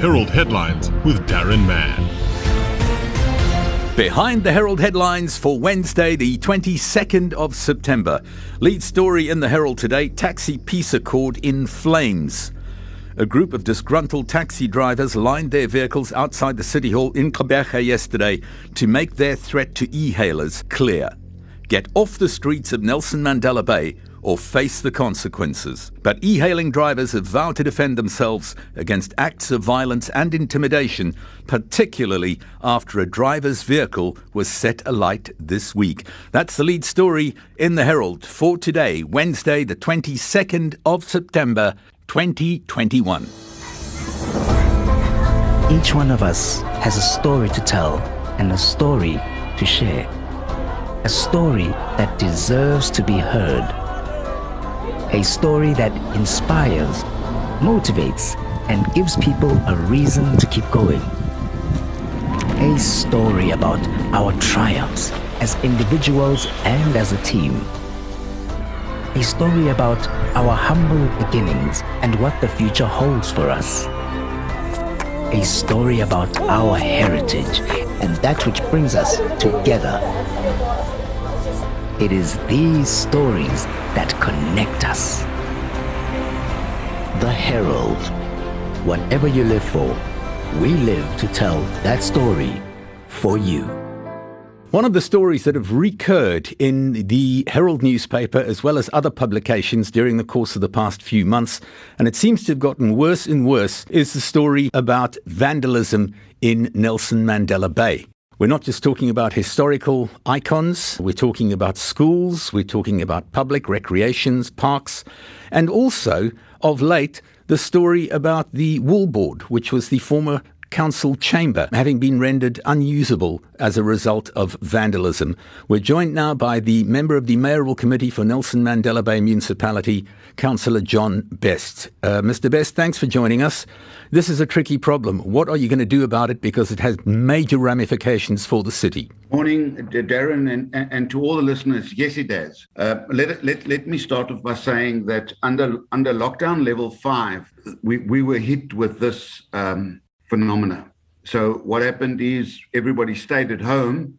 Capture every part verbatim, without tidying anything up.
Herald Headlines with Darren Mann. Behind the Herald Headlines for Wednesday, the twenty-second of September. Lead story in the Herald today, taxi peace accord in flames. A group of disgruntled taxi drivers lined their vehicles outside the City Hall in Kwabekhe yesterday to make their threat to e-hailers clear. Get off the streets of Nelson Mandela Bay or face the consequences. But e-hailing drivers have vowed to defend themselves against acts of violence and intimidation, particularly after a driver's vehicle was set alight this week. That's the lead story in the Herald for today, Wednesday, the twenty-second of September, twenty twenty-one. Each one of us has a story to tell and a story to share. A story that deserves to be heard. A story that inspires, motivates, and gives people a reason to keep going. A story about our triumphs as individuals and as a team. A story about our humble beginnings and what the future holds for us. A story about our heritage and that which brings us together. It is these stories that connect us. The Herald. Whatever you live for, we live to tell that story for you. One of the stories that have recurred in the Herald newspaper as well as other publications during the course of the past few months, and it seems to have gotten worse and worse, is the story about vandalism in Nelson Mandela Bay. We're not just talking about historical icons, we're talking about schools, we're talking about public recreations, parks, and also, of late, the story about the Wool Board, which was the former council chamber, having been rendered unusable as a result of vandalism. We're joined now by the member of the Mayoral Committee for Nelson Mandela Bay Municipality, Councillor John Best. Uh, Mister Best, thanks for joining us. This is a tricky problem. What are you going to do about it, because it has major ramifications for the city? Morning, Darren, and, and to all the listeners, yes, it does. Uh, let, let, let me start off by saying that under under lockdown level five, we, we were hit with this um, phenomena. So what happened is everybody stayed at home,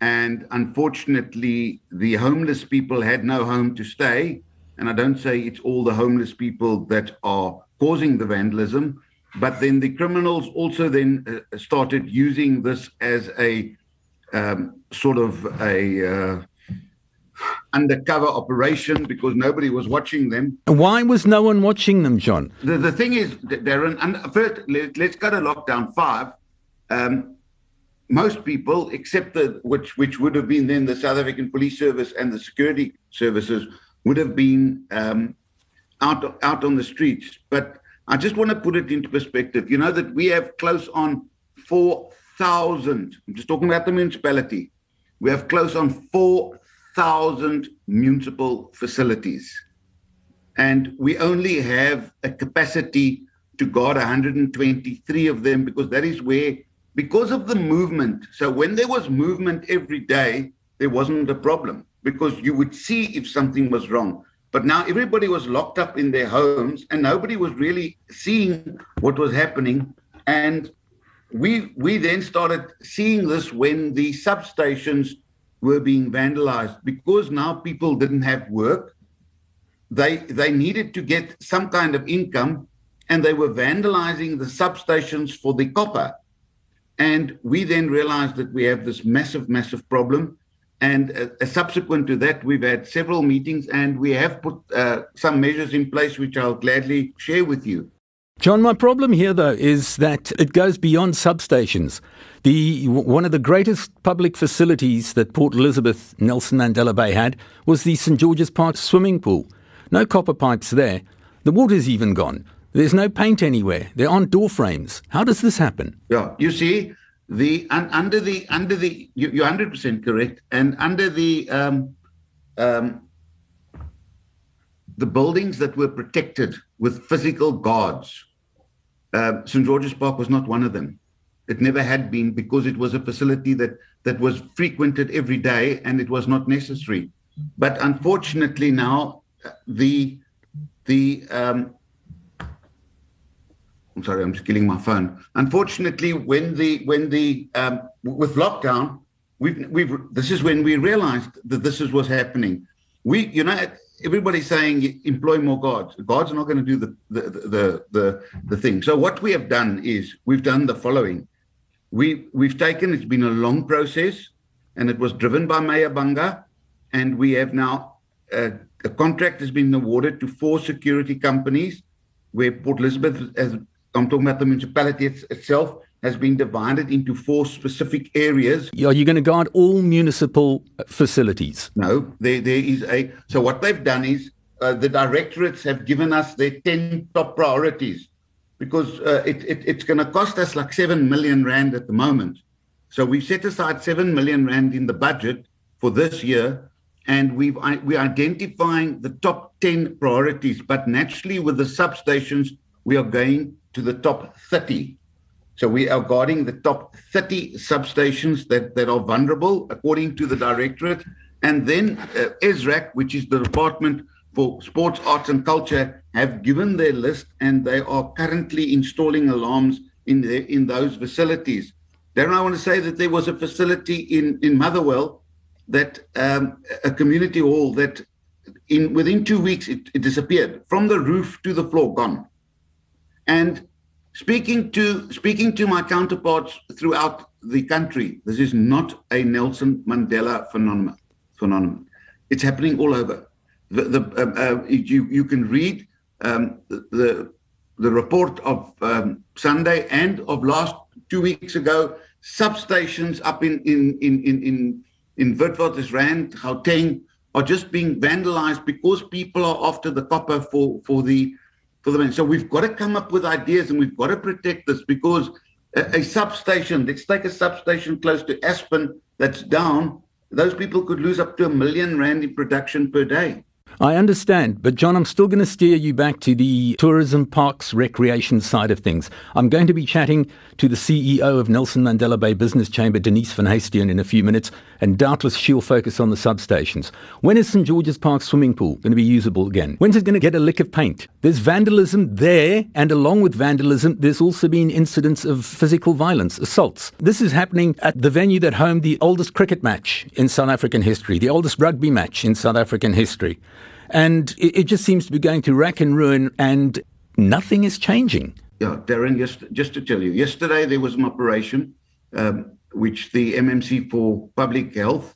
and unfortunately the homeless people had no home to stay. And I don't say it's all the homeless people that are causing the vandalism, but then the criminals also then uh, started using this as a um, sort of a uh, undercover operation because nobody was watching them. Why was no one watching them, John? The, the thing is, Darren, and first let, let's go to lockdown five. Um, most people, except the, which which would have been then the South African Police Service and the security services, would have been um, out out on the streets. But I just want to put it into perspective. You know that we have close on four thousand. I'm just talking about the municipality. We have close on four thousand. thousand municipal facilities, and we only have a capacity to guard one hundred twenty-three of them, because that is where, because of the movement. So when there was movement every day, there wasn't a problem, because you would see if something was wrong. But now everybody was locked up in their homes and nobody was really seeing what was happening. And we we then started seeing this when the substations were being vandalized, because now people didn't have work. They they needed to get some kind of income, and they were vandalizing the substations for the copper. And we then realized that we have this massive, massive problem. And uh, subsequent to that, we've had several meetings, and we have put uh, some measures in place, which I'll gladly share with you. John, my problem here, though, is that it goes beyond substations. The one of the greatest public facilities that Port Elizabeth, Nelson Mandela Bay had was the Saint George's Park swimming pool. No copper pipes there. The water's even gone. There's no paint anywhere. There aren't door frames. How does this happen? Yeah, you see, the un, under the under the you, you're one hundred percent correct, and under the um, um, the buildings that were protected with physical guards. Uh, Saint George's Park was not one of them. It never had been, because it was a facility that, that was frequented every day and it was not necessary. But unfortunately now, the the um, I'm sorry, I'm just killing my phone. Unfortunately, when the when the um, with lockdown, we've we've this is when we realized that this is what's happening. We, you know, everybody's saying employ more guards. Guards are not going to do the the the the, the thing. So what we have done is we've done the following. We we've taken. It's been a long process, and it was driven by Mayor Banga, and we have now uh, a contract has been awarded to four security companies, where Port Elizabeth, as I'm talking about the municipality it's, itself, has been divided into four specific areas. Are you going to guard all municipal facilities? No, there there is a. So what they've done is uh, the directorates have given us their ten top priorities, because uh, it, it, it's going to cost us like seven million rand at the moment. So we've set aside seven million rand in the budget for this year, and we've, we're identifying the top ten priorities. But naturally, with the substations, we are going to the top thirty. So we are guarding the top thirty substations that, that are vulnerable, according to the directorate. And then uh, E S R A C, which is the Department for Sports, Arts and Culture, have given their list, and they are currently installing alarms in their, in those facilities. Darren, I want to say that there was a facility in, in Motherwell, that um, a community hall that in within two weeks, it, it disappeared from the roof to the floor, gone. And speaking to speaking to my counterparts throughout the country, this is not a Nelson Mandela phenomenon. phenomenon. It's happening all over. The, the, uh, uh, you, you can read um, the, the report of um, Sunday and of last two weeks ago, substations up in, in, in, in, in, in Wirtwatersrand, Gauteng, are just being vandalized because people are after the copper for, for the for the man. So we've got to come up with ideas, and we've got to protect this, because a, a substation, let's take a substation close to Aspen that's down, those people could lose up to a million rand in production per day. I understand, but John, I'm still going to steer you back to the tourism, parks, recreation side of things. I'm going to be chatting to the C E O of Nelson Mandela Bay Business Chamber, Denise Van Hastien, in a few minutes, and doubtless she'll focus on the substations. When is Saint George's Park swimming pool going to be usable again? When's it going to get a lick of paint? There's vandalism there, and along with vandalism, there's also been incidents of physical violence, assaults. This is happening at the venue that homed the oldest cricket match in South African history, the oldest rugby match in South African history. And it just seems to be going to rack and ruin, and nothing is changing. Yeah, Darren, just, just to tell you, yesterday there was an operation um, which the M M C for Public Health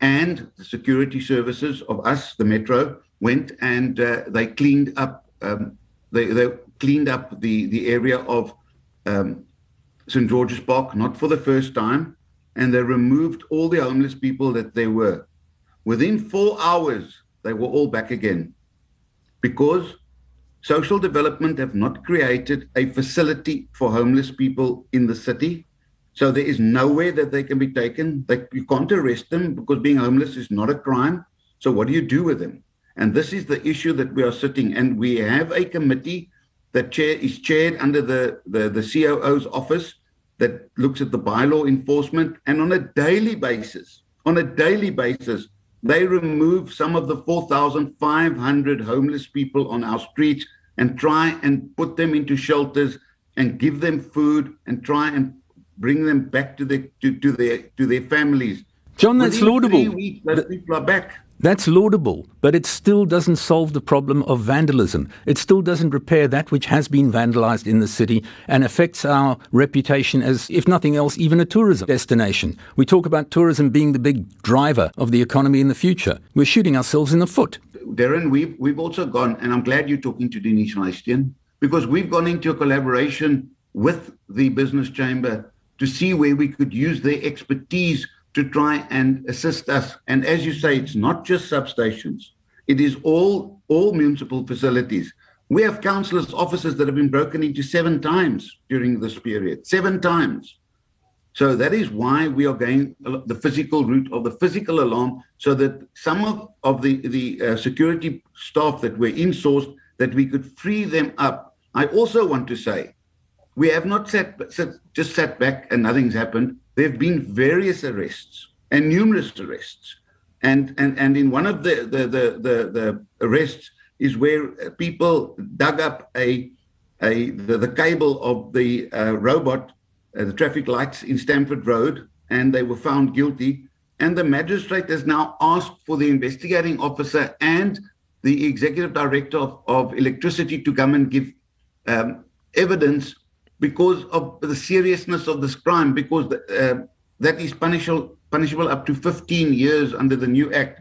and the security services of us, the Metro, went and uh, they cleaned up. Um, they, they cleaned up the, the area of um, Saint George's Park, not for the first time, and they removed all the homeless people that there were. Within four hours. They were all back again, because social development have not created a facility for homeless people in the city. So there is nowhere that they can be taken. They, you can't arrest them, because being homeless is not a crime. So what do you do with them? And this is the issue that we are sitting. And we have a committee that chair, is chaired under the, the, the C O O's office that looks at the bylaw enforcement. And on a daily basis, on a daily basis, they remove some of the four thousand five hundred homeless people on our streets and try and put them into shelters and give them food and try and bring them back to their to, to their to their families. John, that's Within laudable. Three weeks, those Th- people are back. That's laudable, but it still doesn't solve the problem of vandalism. It still doesn't repair that which has been vandalized in the city and affects our reputation as, if nothing else, even a tourism destination. We talk about tourism being the big driver of the economy in the future. We're shooting ourselves in the foot. Darren, we've, we've also gone, and I'm glad you're talking to Denise Van Hastien, because we've gone into a collaboration with the business chamber to see where we could use their expertise to try and assist us. And as you say, it's not just substations. It is all, all municipal facilities. We have councillors' offices that have been broken into seven times during this period, seven times. So that is why we are going the physical route of the physical alarm, so that some of, of the, the uh, security staff that were insourced, that we could free them up. I also want to say, we have not sat, sat, just sat back and nothing's happened. There have been various arrests and numerous arrests. And and, and in one of the, the, the, the, the arrests is where people dug up a, a, the, the cable of the uh, robot, uh, the traffic lights in Stamford Road, and they were found guilty. And the magistrate has now asked for the investigating officer and the executive director of, of electricity to come and give um, evidence because of the seriousness of this crime, because the, uh, that is punishable, punishable up to fifteen years under the new act.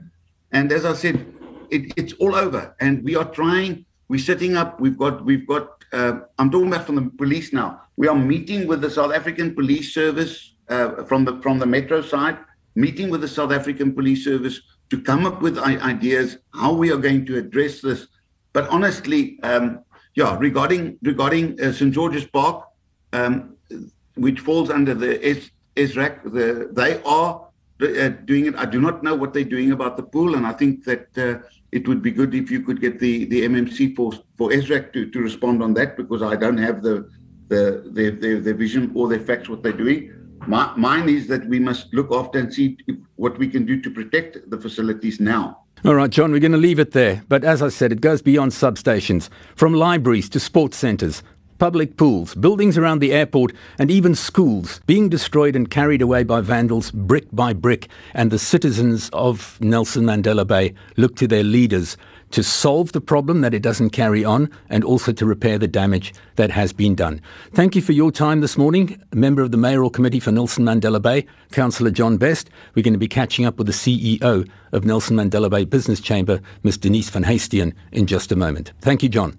And as I said, it, it's all over. And we are trying, we're setting up, we've got, we've got. Uh, I'm talking about from the police now. We are meeting with the South African Police Service uh, from the from the metro side, meeting with the South African Police Service to come up with ideas how we are going to address this. But honestly, um, yeah, regarding regarding uh, Saint George's Park, um, which falls under the ESRAC, the, they are uh, doing it. I do not know what they're doing about the pool, and I think that uh, it would be good if you could get the, the M M C for for ESRAC to, to respond on that, because I don't have the the their, their, their vision or their facts what they're doing. My, mine is that we must look after and see if, what we can do to protect the facilities now. All right, John, we're going to leave it there. But as I said, it goes beyond substations, from libraries to sports centres, public pools, buildings around the airport, and even schools being destroyed and carried away by vandals brick by brick. And the citizens of Nelson Mandela Bay look to their leaders to solve the problem, that it doesn't carry on, and also to repair the damage that has been done. Thank you for your time this morning, member of the Mayoral Committee for Nelson Mandela Bay, Councillor John Best. We're going to be catching up with the C E O of Nelson Mandela Bay Business Chamber, Miz Denise Van Hastien, in just a moment. Thank you, John.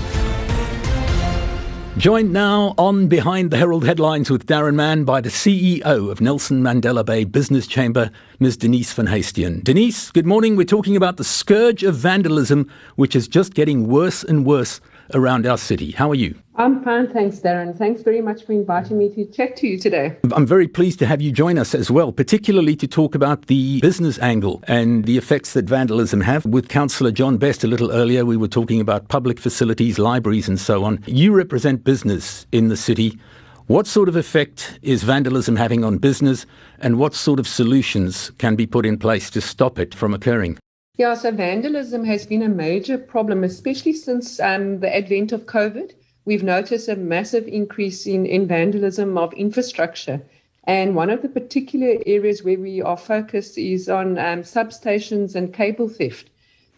Joined now on Behind the Herald Headlines with Darren Mann by the C E O of Nelson Mandela Bay Business Chamber, Miz Denise Van Hastien. Denise, good morning. We're talking about the scourge of vandalism, which is just getting worse and worse around our city. How are you? I'm fine, thanks, Darren. Thanks very much for inviting me to chat to you today. I'm very pleased to have you join us as well, particularly to talk about the business angle and the effects that vandalism have. With Councillor John Best a little earlier, we were talking about public facilities, libraries and so on. You represent business in the city. What sort of effect is vandalism having on business, and what sort of solutions can be put in place to stop it from occurring? Yeah, so vandalism has been a major problem, especially since um, the advent of COVID. We've noticed a massive increase in, in vandalism of infrastructure. And one of the particular areas where we are focused is on um, substations and cable theft.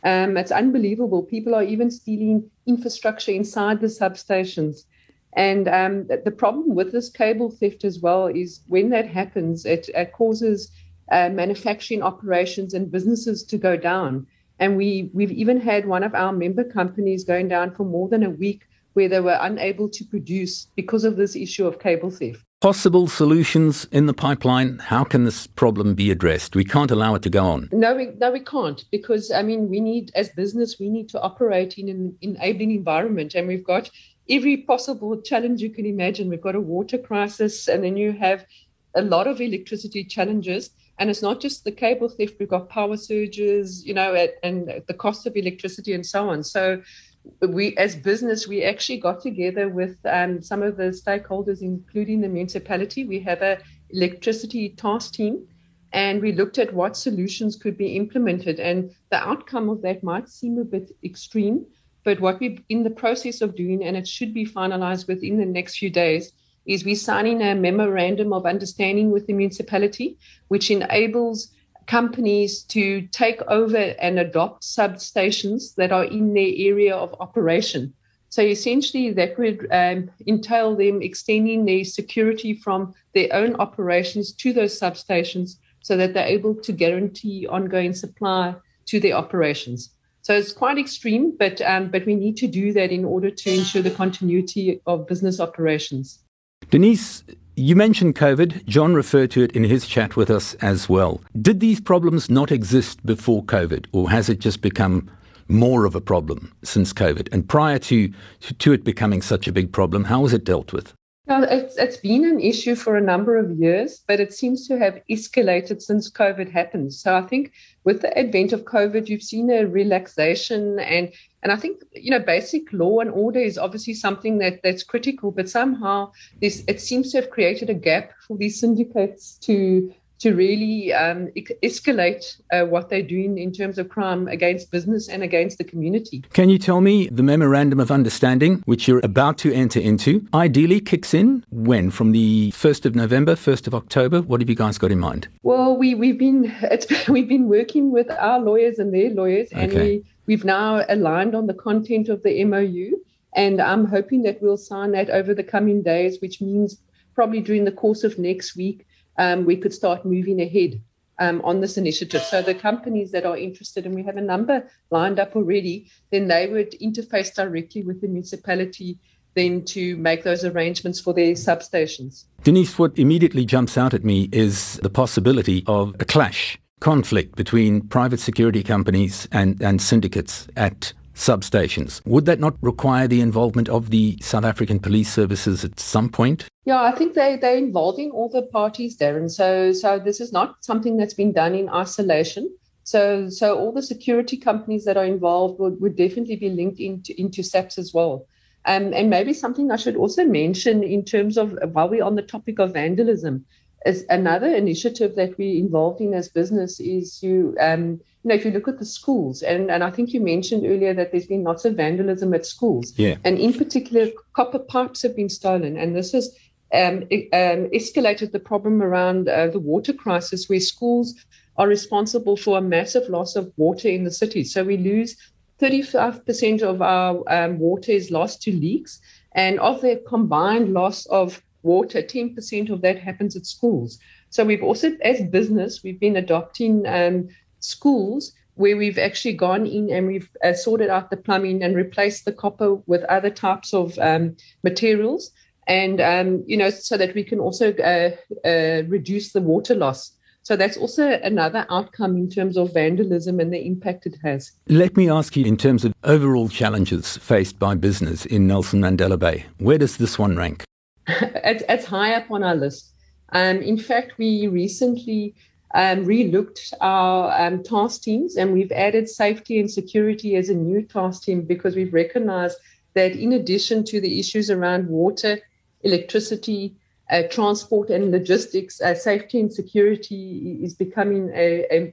Um, it's unbelievable. People are even stealing infrastructure inside the substations. And um, the problem with this cable theft as well is when that happens, it uh, causes uh, manufacturing operations and businesses to go down. And we, we've even had one of our member companies going down for more than a week where they were unable to produce because of this issue of cable theft. Possible solutions in the pipeline. How can this problem be addressed? We can't allow it to go on. No, we, no, we can't, because, I mean, we need, as business, we need to operate in an enabling environment, and we've got every possible challenge you can imagine. We've got a water crisis, and then you have a lot of electricity challenges, and it's not just the cable theft. We've got power surges, you know, at, and the cost of electricity and so on. So we, as business, we actually got together with um, some of the stakeholders, including the municipality. We have an electricity task team, and we looked at what solutions could be implemented. And the outcome of that might seem a bit extreme, but what we're in the process of doing, and it should be finalized within the next few days, is we're signing a memorandum of understanding with the municipality, which enables companies to take over and adopt substations that are in their area of operation. So essentially that would um, entail them extending their security from their own operations to those substations so that they're able to guarantee ongoing supply to their operations. So it's quite extreme, but um, but we need to do that in order to ensure the continuity of business operations. Denise, you mentioned COVID. John referred to it in his chat with us as well. Did these problems not exist before COVID, or has it just become more of a problem since COVID? And prior to, to it becoming such a big problem, how was it dealt with? Well, it's, it's been an issue for a number of years, but it seems to have escalated since COVID happened. So I think with the advent of COVID, you've seen a relaxation, and And I think, you know, basic law and order is obviously something that, that's critical, but somehow this it seems to have created a gap for these syndicates to to really um, escalate uh, what they're doing in terms of crime against business and against the community. Can you tell me the Memorandum of Understanding, which you're about to enter into, ideally kicks in when? From the first of November, first of October? What have you guys got in mind? Well, we, we've been it's, we've been working with our lawyers and their lawyers, okay. and we, we've now aligned on the content of the M O U, and I'm hoping that we'll sign that over the coming days, which means probably during the course of next week, Um, we could start moving ahead um, on this initiative. So the companies that are interested, and we have a number lined up already, then they would interface directly with the municipality then to make those arrangements for their substations. Denise, what immediately jumps out at me is the possibility of a clash, conflict between private security companies and, and syndicates at substations. Would that not require the involvement of the South African Police Services at some point? Yeah, I think they, they're involving all the parties, Darren. So so this is not something that's been done in isolation. So so all the security companies that are involved would, would definitely be linked into, into SAPS as well. Um, and maybe something I should also mention in terms of, while we're on the topic of vandalism, is another initiative that we're involved in as business is you... Um, You know, if you look at the schools, and, and I think you mentioned earlier that there's been lots of vandalism at schools, yeah. and in particular, copper pipes have been stolen, and this has um, um, escalated the problem around uh, the water crisis, where schools are responsible for a massive loss of water in the city. So we lose thirty-five percent of our um, water is lost to leaks, and of the combined loss of water, ten percent of that happens at schools. So we've also, as business, we've been adopting um, schools where we've actually gone in and we've uh, sorted out the plumbing and replaced the copper with other types of um, materials, and um, you know, so that we can also uh, uh, reduce the water loss. So that's also another outcome in terms of vandalism and the impact it has. Let me ask you, in terms of overall challenges faced by business in Nelson Mandela Bay, where does this one rank? it's, it's high up on our list. Um, in fact, we recently Um, re-looked our um, task teams, and we've added safety and security as a new task team because we've recognized that in addition to the issues around water, electricity, uh, transport and logistics, uh, safety and security is becoming a, a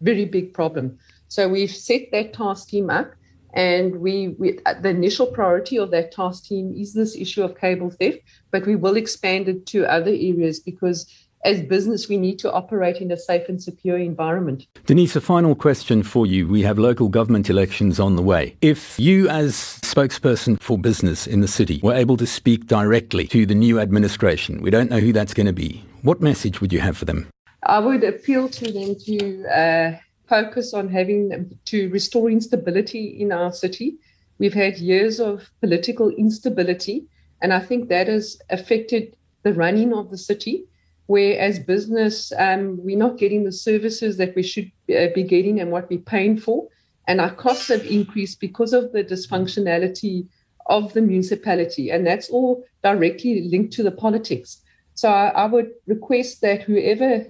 very big problem. So we've set that task team up, and we, we the initial priority of that task team is this issue of cable theft, but we will expand it to other areas because as business, we need to operate in a safe and secure environment. Denise, a final question for you. We have local government elections on the way. If you, as spokesperson for business in the city, were able to speak directly to the new administration, we don't know who that's going to be, what message would you have for them? I would appeal to them to uh, focus on having, to restoring stability in our city. We've had years of political instability, and I think that has affected the running of the city, where as business, um, we're not getting the services that we should be getting and what we're paying for. And our costs have increased because of the dysfunctionality of the municipality. And that's all directly linked to the politics. So I, I would request that whoever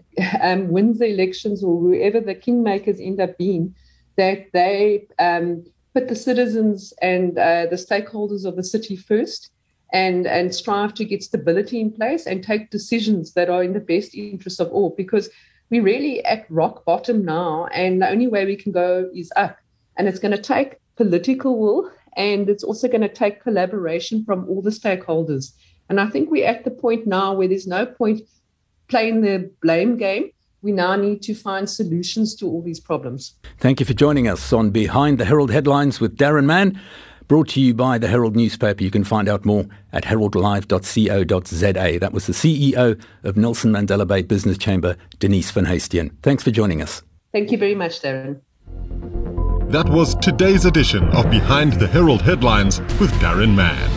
um, wins the elections or whoever the kingmakers end up being, that they um, put the citizens and uh, the stakeholders of the city first, and and strive to get stability in place and take decisions that are in the best interest of all, because we're really at rock bottom now, and the only way we can go is up. And it's going to take political will, and it's also going to take collaboration from all the stakeholders. And I think we're at the point now where there's no point playing the blame game. We now need to find solutions to all these problems. Thank you for joining us on Behind the Herald Headlines with Darren Mann, brought to you by the Herald newspaper. You can find out more at herald live dot co dot z a. That was the C E O of Nelson Mandela Bay Business Chamber, Denise Van Hastien. Thanks for joining us. Thank you very much, Darren. That was today's edition of Behind the Herald Headlines with Darren Mann.